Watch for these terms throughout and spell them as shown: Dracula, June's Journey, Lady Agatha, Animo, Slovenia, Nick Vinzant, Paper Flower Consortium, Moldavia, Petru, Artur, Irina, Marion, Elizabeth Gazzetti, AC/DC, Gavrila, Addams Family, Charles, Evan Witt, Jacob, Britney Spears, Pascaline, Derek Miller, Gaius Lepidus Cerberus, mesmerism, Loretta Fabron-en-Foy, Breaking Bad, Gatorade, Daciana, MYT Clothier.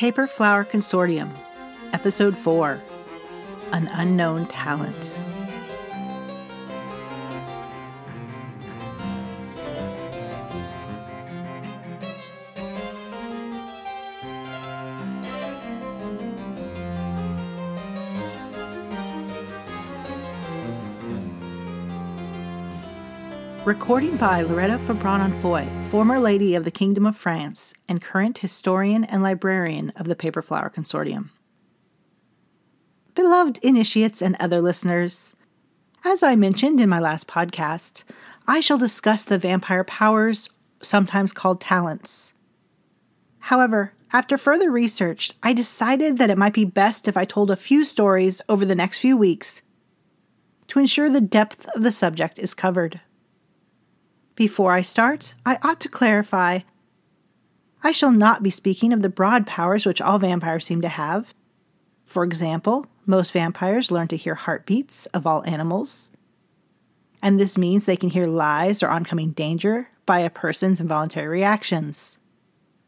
Paper Flower Consortium, Episode 4, An Unknown Talent. Recording by Loretta Fabron-en-Foy, former lady of the Kingdom of France and current historian and librarian of the Paper Flower Consortium. Beloved initiates and other listeners, as I mentioned in my last podcast, I shall discuss the vampire powers, sometimes called talents. However, after further research, I decided that it might be best if I told a few stories over the next few weeks to ensure the depth of the subject is covered. Before I start, I ought to clarify. I shall not be speaking of the broad powers which all vampires seem to have. For example, most vampires learn to hear heartbeats of all animals, and this means they can hear lies or oncoming danger by a person's involuntary reactions.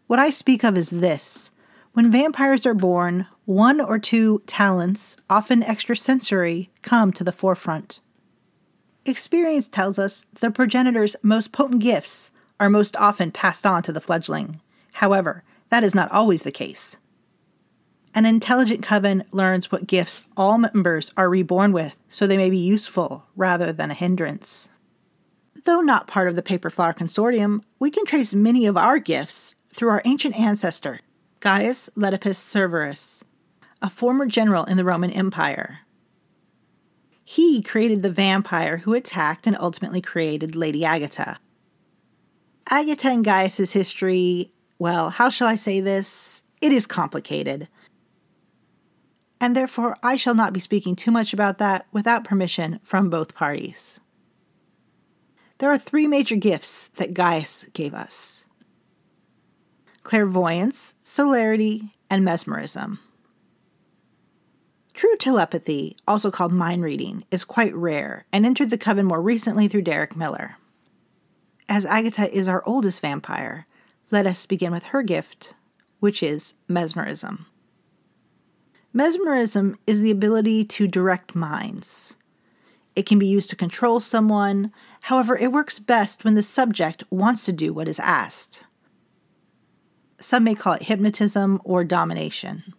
What I speak of is this. When vampires are born, one or two talents, often extrasensory, come to the forefront. Experience tells us the progenitor's most potent gifts are most often passed on to the fledgling. However, that is not always the case. An intelligent coven learns what gifts all members are reborn with so they may be useful rather than a hindrance. Though not part of the Paper Flower Consortium, we can trace many of our gifts through our ancient ancestor, Gaius Lepidus Cerberus, a former general in the Roman Empire. He created the vampire who attacked and ultimately created Lady Agatha. Agatha and Gaius' history, well, how shall I say this? It is complicated. And therefore, I shall not be speaking too much about that without permission from both parties. There are three major gifts that Gaius gave us: clairvoyance, celerity, and mesmerism. True telepathy, also called mind reading, is quite rare and entered the coven more recently through Derek Miller. As Agatha is our oldest vampire, let us begin with her gift, which is mesmerism. Mesmerism is the ability to direct minds. It can be used to control someone, however, it works best when the subject wants to do what is asked. Some may call it hypnotism or domination.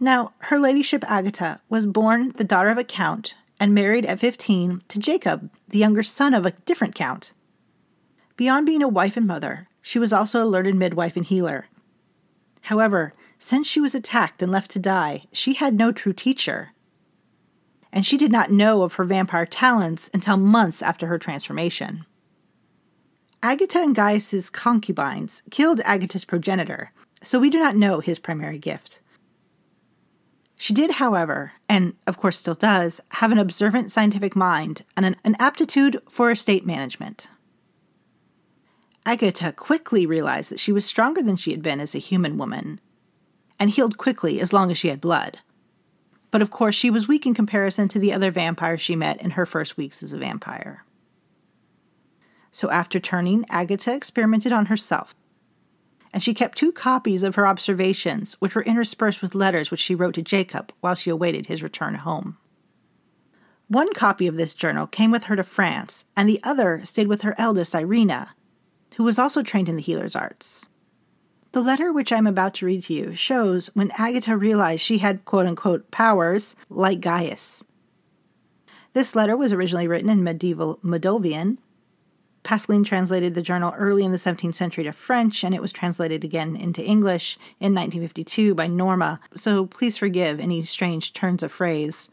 Now, her ladyship Agatha was born the daughter of a count and married at 15 to Jacob, the younger son of a different count. Beyond being a wife and mother, she was also a learned midwife and healer. However, since she was attacked and left to die, she had no true teacher, and she did not know of her vampire talents until months after her transformation. Agatha and Gaius's concubines killed Agatha's progenitor, so we do not know his primary gift. She did, however, and of course still does, have an observant scientific mind and an aptitude for estate management. Agatha quickly realized that she was stronger than she had been as a human woman, and healed quickly as long as she had blood. But of course she was weak in comparison to the other vampires she met in her first weeks as a vampire. So after turning, Agatha experimented on herself, and she kept two copies of her observations, which were interspersed with letters which she wrote to Jacob while she awaited his return home. One copy of this journal came with her to France, and the other stayed with her eldest, Irina, who was also trained in the healer's arts. The letter which I am about to read to you shows when Agatha realized she had quote-unquote powers like Gaius. This letter was originally written in medieval Moldavian. Pascaline translated the journal early in the 17th century to French, and it was translated again into English in 1952 by Norma, so please forgive any strange turns of phrase.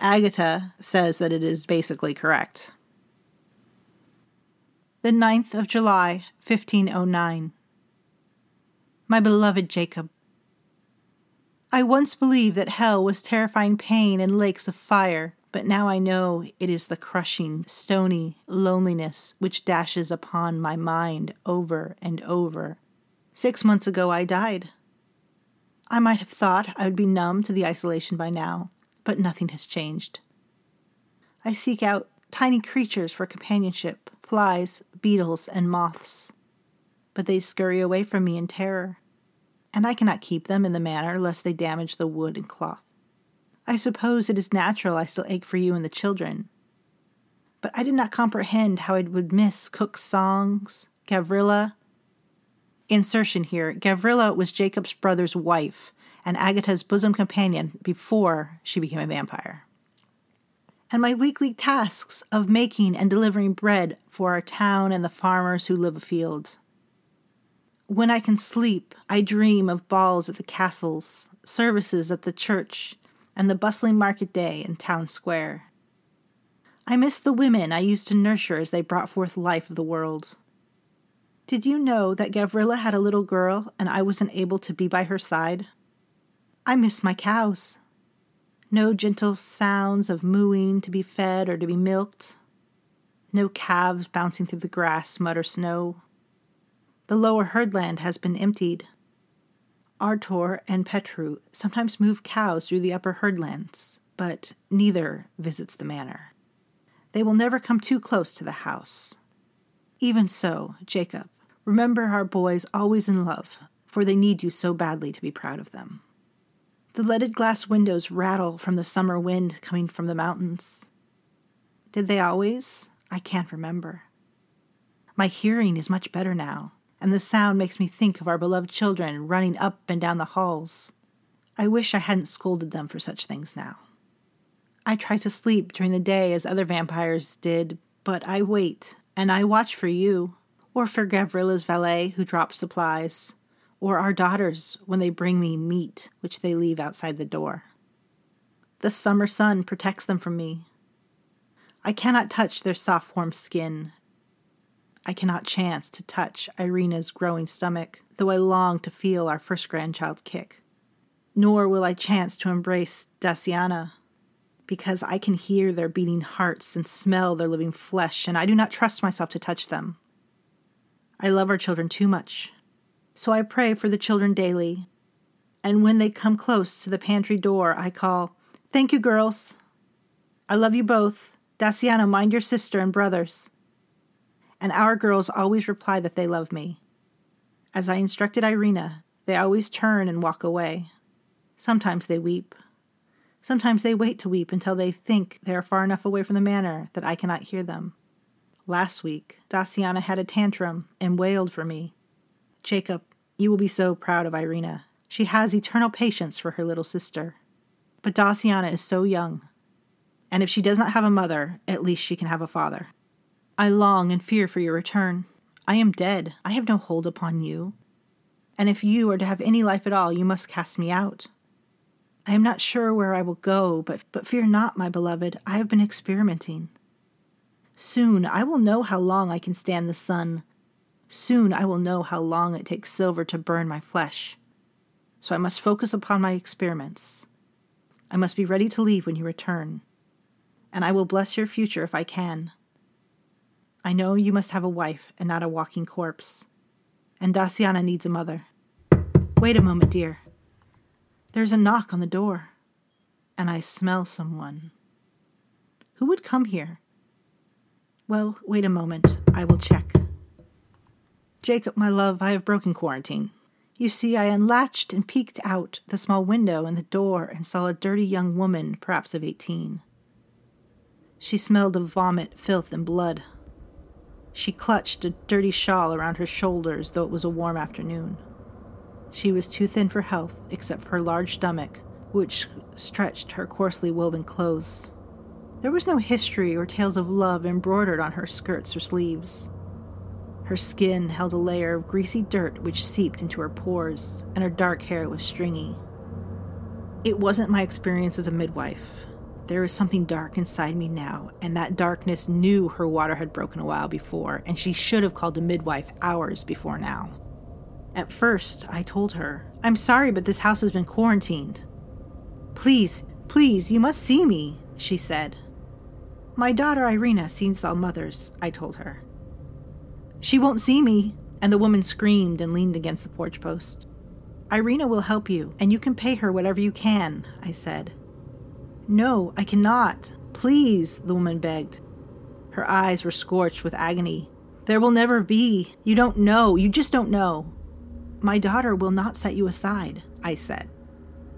Agatha says that it is basically correct. The 9th of July, 1509. My beloved Jacob, I once believed that hell was terrifying pain and lakes of fire. But now I know it is the crushing, stony loneliness which dashes upon my mind over and over. 6 months ago I died. I might have thought I would be numb to the isolation by now, but nothing has changed. I seek out tiny creatures for companionship, flies, beetles, and moths, but they scurry away from me in terror. and I cannot keep them in the manor lest they damage the wood and cloth. I suppose it is natural I still ache for you and the children. But I did not comprehend how I would miss Cook's songs, Gavrila. Insertion here, Gavrila was Jacob's brother's wife and Agatha's bosom companion before she became a vampire. And my weekly tasks of making and delivering bread for our town and the farmers who live afield. When I can sleep, I dream of balls at the castles, services at the church, and the bustling market day in town square. I miss the women I used to nurture as they brought forth life of the world. Did you know that Gavrila had a little girl and I wasn't able to be by her side? I miss my cows. No gentle sounds of mooing to be fed or to be milked. No calves bouncing through the grass, mud, or snow. The lower herdland has been emptied. Artur and Petru sometimes move cows through the upper herdlands, but neither visits the manor. They will never come too close to the house. Even so, Jacob, remember our boys always in love, for they need you so badly to be proud of them. The leaded glass windows rattle from the summer wind coming from the mountains. Did they always? I can't remember. My hearing is much better now, and the sound makes me think of our beloved children running up and down the halls. I wish I hadn't scolded them for such things now. I try to sleep during the day as other vampires did, but I wait, and I watch for you, or for Gavrila's valet who drops supplies, or our daughters when they bring me meat, which they leave outside the door. The summer sun protects them from me. I cannot touch their soft, warm skin. I cannot chance to touch Irina's growing stomach, though I long to feel our first grandchild kick. Nor will I chance to embrace Daciana, because I can hear their beating hearts and smell their living flesh, and I do not trust myself to touch them. I love our children too much. So I pray for the children daily, and when they come close to the pantry door, I call, "Thank you, girls. I love you both. Daciana, mind your sister and brothers." And our girls always reply that they love me. As I instructed Irina, they always turn and walk away. Sometimes they weep. Sometimes they wait to weep until they think they are far enough away from the manor that I cannot hear them. Last week, Daciana had a tantrum and wailed for me. Jacob, you will be so proud of Irina. She has eternal patience for her little sister. But Daciana is so young. And if she does not have a mother, at least she can have a father. I long and fear for your return. I am dead. I have no hold upon you. And if you are to have any life at all, you must cast me out. I am not sure where I will go, but fear not, my beloved. I have been experimenting. Soon I will know how long I can stand the sun. Soon I will know how long it takes silver to burn my flesh. So I must focus upon my experiments. I must be ready to leave when you return. And I will bless your future if I can. I know you must have a wife and not a walking corpse. And Daciana needs a mother. Wait a moment, dear. There's a knock on the door. And I smell someone. Who would come here? Well, wait a moment. I will check. Jacob, my love, I have broken quarantine. You see, I unlatched and peeked out the small window and the door and saw a dirty young woman, perhaps of 18. She smelled of vomit, filth, and blood. She clutched a dirty shawl around her shoulders, though it was a warm afternoon. She was too thin for health, except for her large stomach, which stretched her coarsely woven clothes. There was no history or tales of love embroidered on her skirts or sleeves. Her skin held a layer of greasy dirt which seeped into her pores, and her dark hair was stringy. It wasn't my experience as a midwife. There was something dark inside me now, and that darkness knew her water had broken a while before, and she should have called a midwife hours before now. At first, I told her, "I'm sorry, but this house has been quarantined." "Please, please, you must see me," she said. "My daughter Irina sees all mothers," I told her. "She won't see me," and the woman screamed and leaned against the porch post. "Irina will help you, and you can pay her whatever you can," I said. "No, I cannot. Please," the woman begged. Her eyes were scorched with agony. "There will never be. You don't know. You just don't know." My daughter will not set you aside, I said.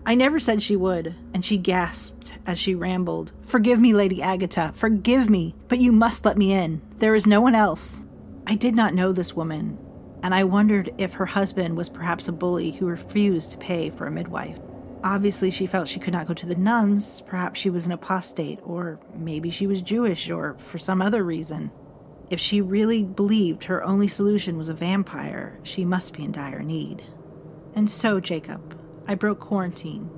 I never said she would, and she gasped as she rambled. Forgive me, Lady Agatha, forgive me, but you must let me in. There is no one else. I did not know this woman, and I wondered if her husband was perhaps a bully who refused to pay for a midwife. Obviously, she felt she could not go to the nuns. Perhaps she was an apostate, or maybe she was Jewish, or for some other reason. If she really believed her only solution was a vampire, she must be in dire need. And so, Jacob, I broke quarantine.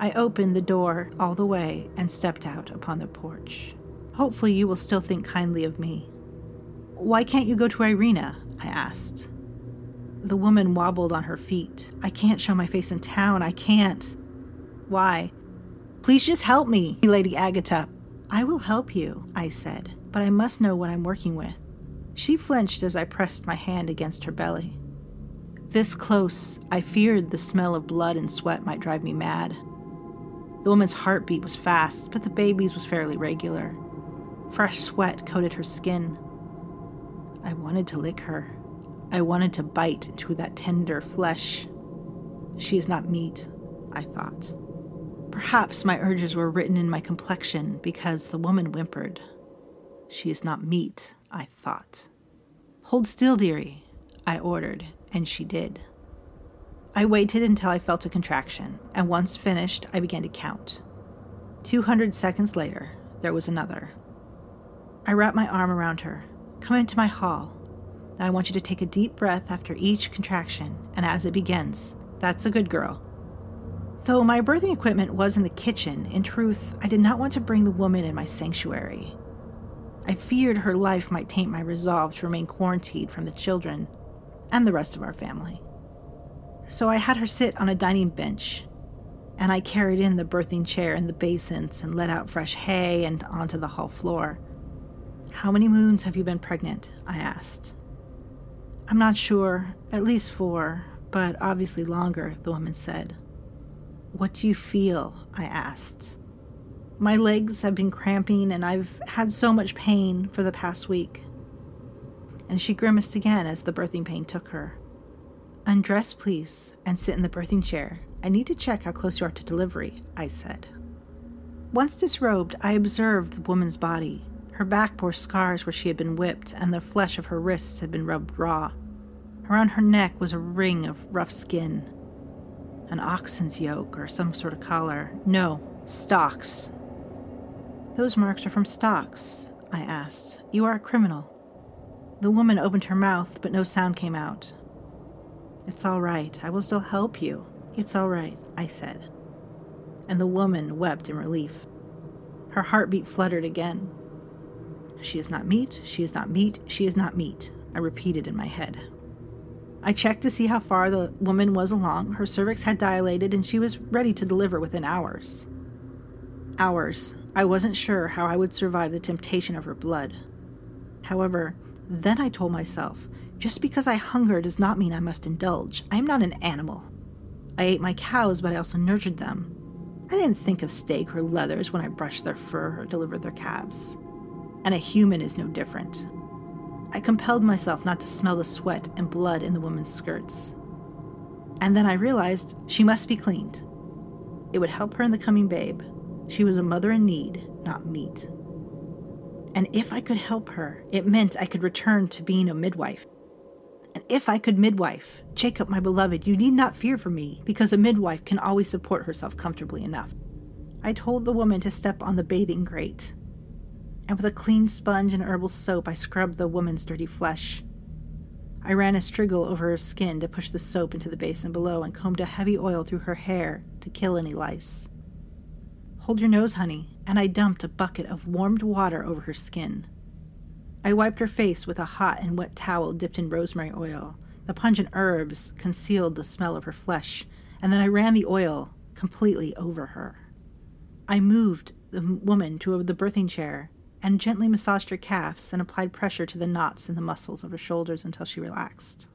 I opened the door all the way and stepped out upon the porch. Hopefully you will still think kindly of me. Why can't you go to Irina? I asked. The woman wobbled on her feet. I can't show my face in town. I can't. Why? Please just help me, Lady Agatha. I will help you, I said, but I must know what I'm working with. She flinched as I pressed my hand against her belly. This close, I feared the smell of blood and sweat might drive me mad. The woman's heartbeat was fast, but the baby's was fairly regular. Fresh sweat coated her skin. I wanted to lick her. I wanted to bite into that tender flesh. She is not meat, I thought. Perhaps my urges were written in my complexion because the woman whimpered. She is not meat, I thought. Hold still, dearie, I ordered. And she did. I waited until I felt a contraction, and once finished, I began to count. 200 seconds later, there was another. I wrapped my arm around her. Come into my hall. Now I want you to take a deep breath after each contraction, and as it begins. That's a good girl. Though my birthing equipment was in the kitchen, in truth, I did not want to bring the woman in my sanctuary. I feared her life might taint my resolve to remain quarantined from the children and the rest of our family. So I had her sit on a dining bench, and I carried in the birthing chair and the basins and let out fresh hay and onto the hall floor. How many moons have you been pregnant? I asked. I'm not sure, at least 4, but obviously longer, the woman said. What do you feel? I asked. My legs have been cramping and I've had so much pain for the past week. And she grimaced again as the birthing pain took her. Undress, please, and sit in the birthing chair. I need to check how close you are to delivery, I said. Once disrobed, I observed the woman's body. Her back bore scars where she had been whipped, and the flesh of her wrists had been rubbed raw. Around her neck was a ring of rough skin. An oxen's yoke or some sort of collar. No, stocks. Those marks are from stocks, I asked. You are a criminal. The woman opened her mouth, but no sound came out. It's all right. I will still help you. It's all right, I said. And the woman wept in relief. Her heartbeat fluttered again. She is not meat. She is not meat. She is not meat, I repeated in my head. I checked to see how far the woman was along. Her cervix had dilated, and she was ready to deliver within hours. Hours. I wasn't sure how I would survive the temptation of her blood. However, then I told myself, just because I hunger does not mean I must indulge. I am not an animal. I ate my cows, but I also nurtured them. I didn't think of steak or leathers when I brushed their fur or delivered their calves. And a human is no different. I compelled myself not to smell the sweat and blood in the woman's skirts. And then I realized she must be cleaned. It would help her in the coming babe. She was a mother in need, not meat. And if I could help her, it meant I could return to being a midwife. And if I could midwife, Jacob, my beloved, you need not fear for me, because a midwife can always support herself comfortably enough. I told the woman to step on the bathing grate, and with a clean sponge and herbal soap, I scrubbed the woman's dirty flesh. I ran a striggle over her skin to push the soap into the basin below and combed a heavy oil through her hair to kill any lice. Hold your nose, honey. And I dumped a bucket of warmed water over her skin. I wiped her face with a hot and wet towel dipped in rosemary oil. The pungent herbs concealed the smell of her flesh, and then I ran the oil completely over her. I moved the woman to the birthing chair and gently massaged her calves and applied pressure to the knots in the muscles of her shoulders until she relaxed.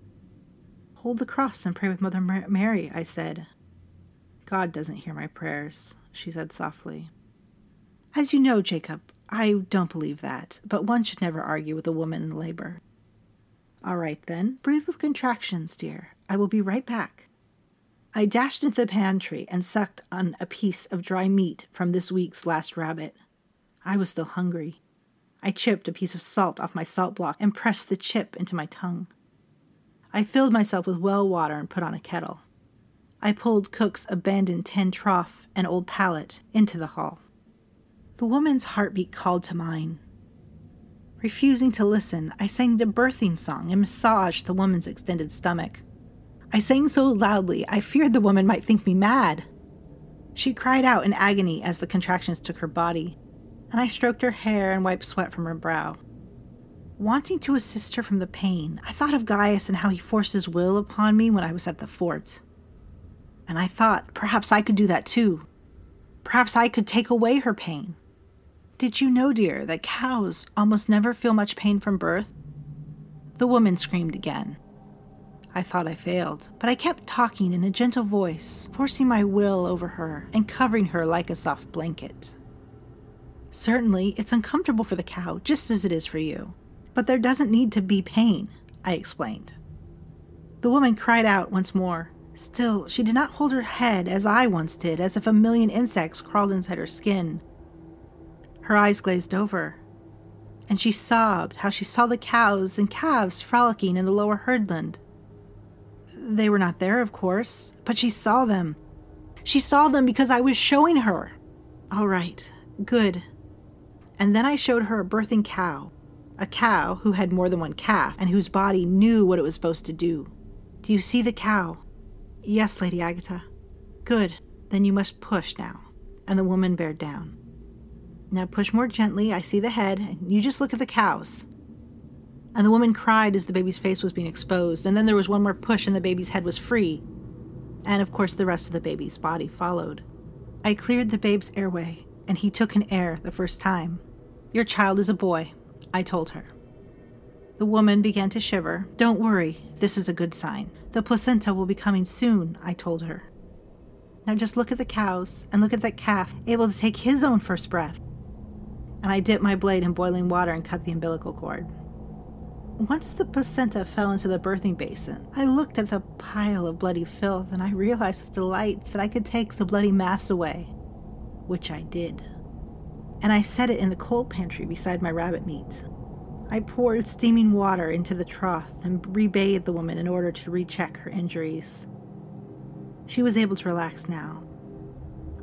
Hold the cross and pray with Mother Mary, I said. God doesn't hear my prayers, she said softly. As you know, Jacob, I don't believe that, but one should never argue with a woman in labor. All right, then. Breathe with contractions, dear, I will be right back." I dashed into the pantry and sucked on a piece of dry meat from this week's last rabbit. I was still hungry. I chipped a piece of salt off my salt block and pressed the chip into my tongue. I filled myself with well water and put on a kettle. I pulled Cook's abandoned tin trough and old pallet into the hall. The woman's heartbeat called to mine. Refusing to listen, I sang the birthing song and massaged the woman's extended stomach. I sang so loudly, I feared the woman might think me mad. She cried out in agony as the contractions took her body, and I stroked her hair and wiped sweat from her brow. Wanting to assist her from the pain, I thought of Gaius and how he forced his will upon me when I was at the fort. And I thought, perhaps I could do that too. Perhaps I could take away her pain. Did you know, dear, that cows almost never feel much pain from birth? The woman screamed again. I thought I failed, but I kept talking in a gentle voice, forcing my will over her and covering her like a soft blanket. Certainly, it's uncomfortable for the cow, just as it is for you. But there doesn't need to be pain, I explained. The woman cried out once more. Still, she did not hold her head as I once did, as if a million insects crawled inside her skin. Her eyes glazed over, and she sobbed how she saw the cows and calves frolicking in the lower herdland. They were not there, of course, but she saw them. She saw them because I was showing her. All right, good. And then I showed her a birthing cow, a cow who had more than one calf and whose body knew what it was supposed to do. Do you see the cow? Yes, Lady Agatha. Good. Then you must push now. And the woman bared down. Now push more gently. I see the head. And you just look at the cows. And the woman cried as the baby's face was being exposed. And then there was one more push and the baby's head was free. And of course the rest of the baby's body followed. I cleared the babe's airway and he took an air the first time. Your child is a boy, I told her. The woman began to shiver. Don't worry. This is a good sign. The placenta will be coming soon, I told her. Now just look at the cows and look at that calf, able to take his own first breath. And I dipped my blade in boiling water and cut the umbilical cord. Once the placenta fell into the birthing basin, I looked at the pile of bloody filth and I realized with delight that I could take the bloody mass away, which I did. And I set it in the cold pantry beside my rabbit meat. I poured steaming water into the trough and rebathed the woman in order to recheck her injuries. She was able to relax now.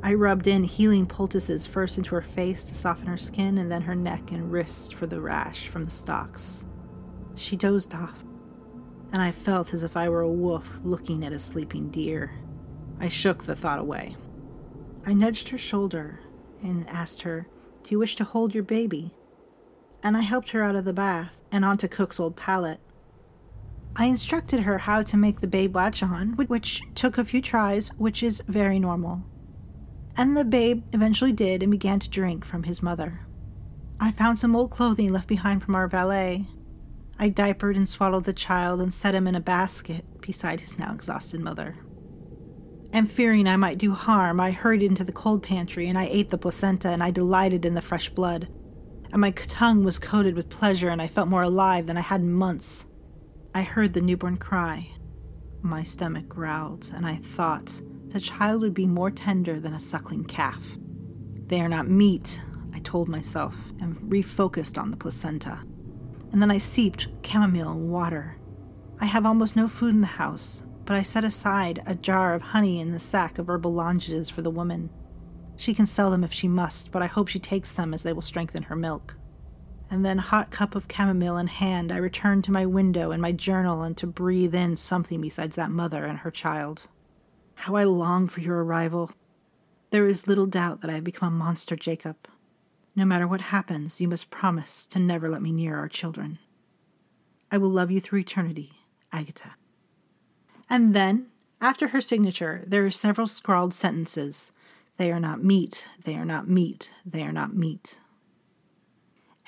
I rubbed in healing poultices first into her face to soften her skin and then her neck and wrists for the rash from the stalks. She dozed off, and I felt as if I were a wolf looking at a sleeping deer. I shook the thought away. I nudged her shoulder and asked her, "Do you wish to hold your baby?" And I helped her out of the bath and onto Cook's old pallet. I instructed her how to make the babe latch on, which took a few tries, which is very normal. And the babe eventually did and began to drink from his mother. I found some old clothing left behind from our valet. I diapered and swaddled the child and set him in a basket beside his now exhausted mother. And fearing I might do harm, I hurried into the cold pantry and I ate the placenta and I delighted in the fresh blood. And my tongue was coated with pleasure and I felt more alive than I had in months. I heard the newborn cry. My stomach growled and I thought the child would be more tender than a suckling calf. They are not meat, I told myself and refocused on the placenta. And then I seeped chamomile and water. I have almost no food in the house, but I set aside a jar of honey and a sack of herbal lozenges for the woman. She can sell them if she must, but I hope she takes them as they will strengthen her milk. And then, hot cup of chamomile in hand, I returned to my window and my journal and to breathe in something besides that mother and her child. How I long for your arrival. There is little doubt that I have become a monster, Jacob. No matter what happens, you must promise to never let me near our children. I will love you through eternity, Agatha. And then, after her signature, there are several scrawled sentences. They are not meat, they are not meat, they are not meat.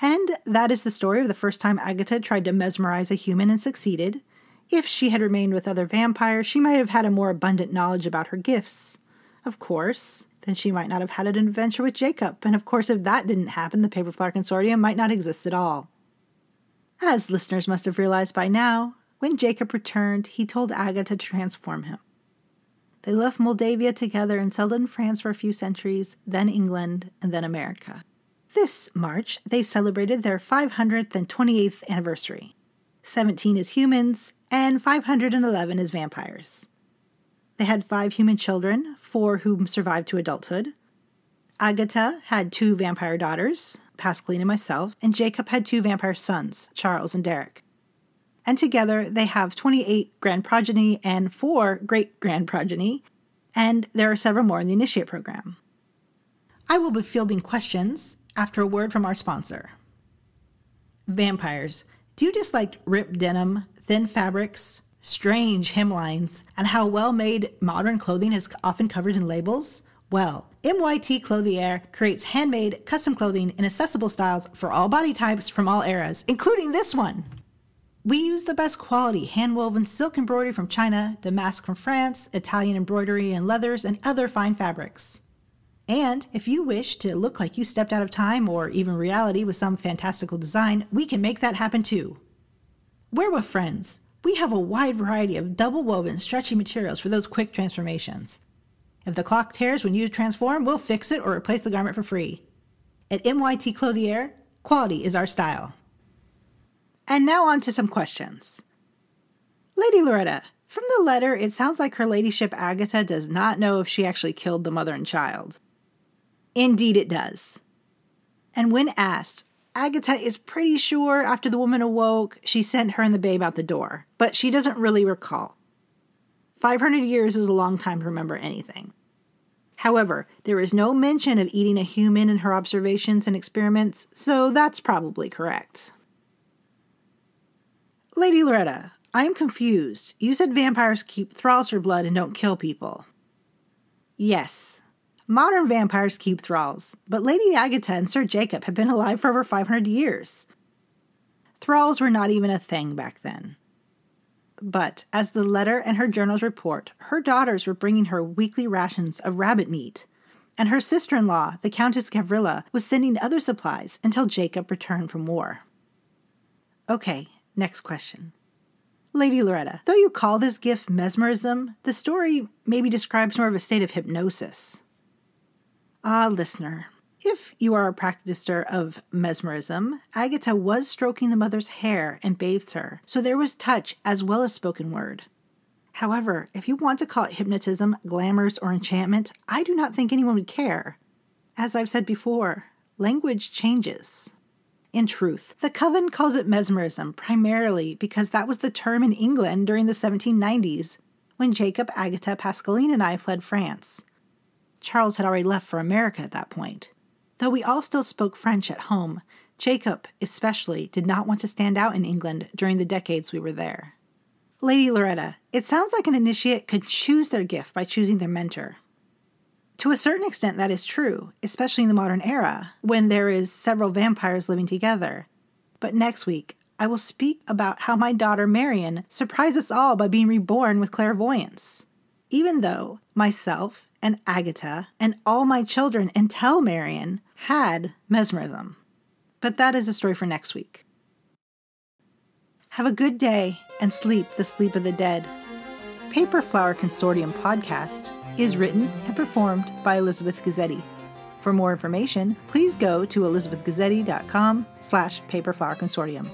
And that is the story of the first time Agatha tried to mesmerize a human and succeeded. If she had remained with other vampires, she might have had a more abundant knowledge about her gifts. Of course, then she might not have had an adventure with Jacob, and of course if that didn't happen, the Paper Flower Consortium might not exist at all. As listeners must have realized by now, When Jacob returned, he told Agatha to transform him. They left Moldavia together and settled in France for a few centuries, then England, and then America. This March, they celebrated their 500th and 28th anniversary. 17 as humans, and 511 as vampires. They had 5 human children, 4 whom survived to adulthood. Agatha had 2 vampire daughters, Pascaline and myself, and Jacob had 2 vampire sons, Charles and Derek. And together they have 28 grand progeny and 4 great grand progeny, and there are several more in the Initiate program. I will be fielding questions after a word from our sponsor. Vampires, do you dislike ripped denim, thin fabrics, strange hemlines, and how well-made modern clothing is often covered in labels? Well, MYT Clothier creates handmade custom clothing in accessible styles for all body types from all eras, including this one. We use the best quality hand-woven silk embroidery from China, damask from France, Italian embroidery and leathers, and other fine fabrics. And if you wish to look like you stepped out of time or even reality with some fantastical design, we can make that happen too. We're with friends. We have a wide variety of double-woven, stretchy materials for those quick transformations. If the clock tears when you transform, we'll fix it or replace the garment for free. At MYT Clothier, quality is our style. And now on to some questions. Lady Loretta, from the letter, it sounds like her ladyship Agatha does not know if she actually killed the mother and child. Indeed it does. And when asked, Agatha is pretty sure after the woman awoke, she sent her and the babe out the door, but she doesn't really recall. 500 years is a long time to remember anything. However, there is no mention of eating a human in her observations and experiments, so that's probably correct. Lady Loretta, I am confused. You said vampires keep thralls for blood and don't kill people. Yes. Modern vampires keep thralls, but Lady Agatha and Sir Jacob have been alive for over 500 years. Thralls were not even a thing back then. But, as the letter and her journals report, her daughters were bringing her weekly rations of rabbit meat, and her sister-in-law, the Countess Gavrila, was sending other supplies until Jacob returned from war. Okay. Next question. Lady Loretta, though you call this gift mesmerism, the story maybe describes more of a state of hypnosis. Ah, listener, if you are a practitioner of mesmerism, Agatha was stroking the mother's hair and bathed her, so there was touch as well as spoken word. However, if you want to call it hypnotism, glamours, or enchantment, I do not think anyone would care. As I've said before, language changes. In truth, the Coven calls it mesmerism primarily because that was the term in England during the 1790s when Jacob, Agatha, Pascaline, and I fled France. Charles had already left for America at that point. Though we all still spoke French at home, Jacob especially did not want to stand out in England during the decades we were there. Lady Loretta, it sounds like an initiate could choose their gift by choosing their mentor. To a certain extent, that is true, especially in the modern era, when there is several vampires living together. But next week, I will speak about how my daughter Marion surprised us all by being reborn with clairvoyance. Even though myself and Agatha and all my children until Marion had mesmerism. But that is a story for next week. Have a good day and sleep the sleep of the dead. Paper Flower Consortium Podcast is written and performed by Elizabeth Gazzetti. For more information, please go to elizabethgazzetti.com/paperflowerconsortium.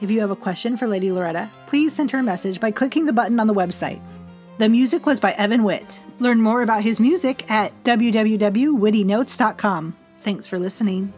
If you have a question for Lady Loretta, please send her a message by clicking the button on the website. The music was by Evan Witt. Learn more about his music at www.wittynotes.com. Thanks for listening.